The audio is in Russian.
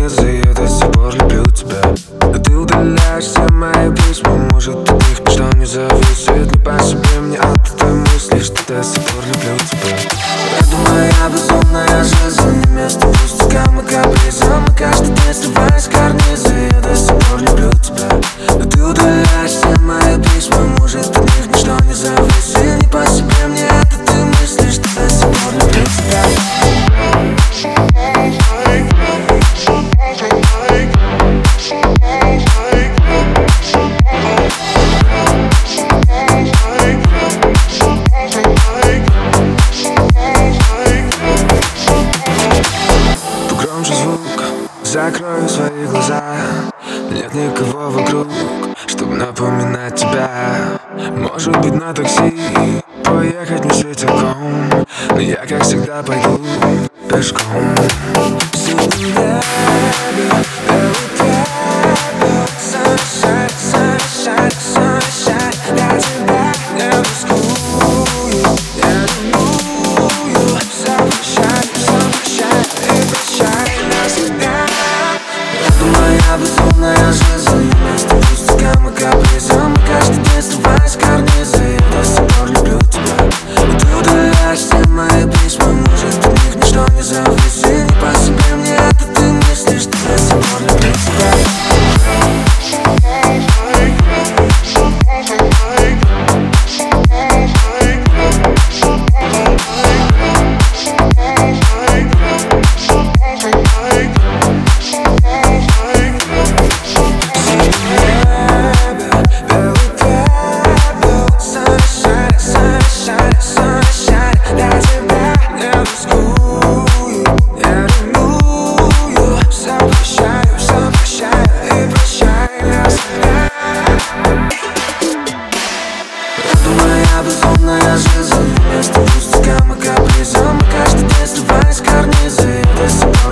конец заеду, с тех пор люблю тебя. Но ты удаляешь все мои письма, может ты их почитал, не завис. Ведь не по себе мне от этой мысли, что я с тех пор люблю тебя. Это моя безумная жизнь, не место пустякам и капризам. И каждый день срываясь с карниза, я до сих пор люблю тебя. Но ты удаляешь все мои письма, может от них ничто не завис. И не по себе мне от этой мысли, что я с тех пор люблю тебя. Закрою свои глаза, нет никого вокруг, чтобы напоминать тебя. Может быть, на такси поехать не светиком, но я, как всегда, пойду пешком. Безумная жизнь, вместо пустякам и капризам. И каждый день срываясь с карниза, я до сих пор люблю тебя. Но ты удаляешь все мои письма, может от них ничто не зависит. И не по себе мне это ты мыслишь, что я до сих пор люблю тебя. Безумная жизнь, вместо пустякам и капризам. И каждый день срываясь с карниза, я до сих пор